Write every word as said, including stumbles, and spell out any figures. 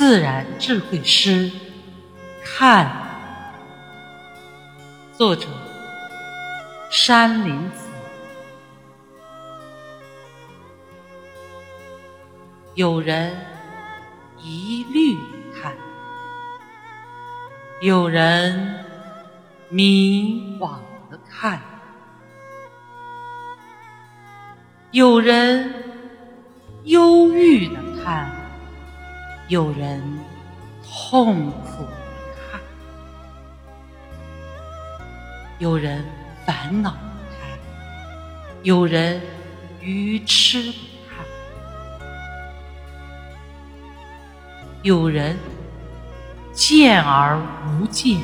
自然智慧诗看，作者山林子。有人一律看，有人迷惘的看，有人忧郁的看，有人痛苦的看，有人烦恼的看，有人愚痴的看，有人见而无见。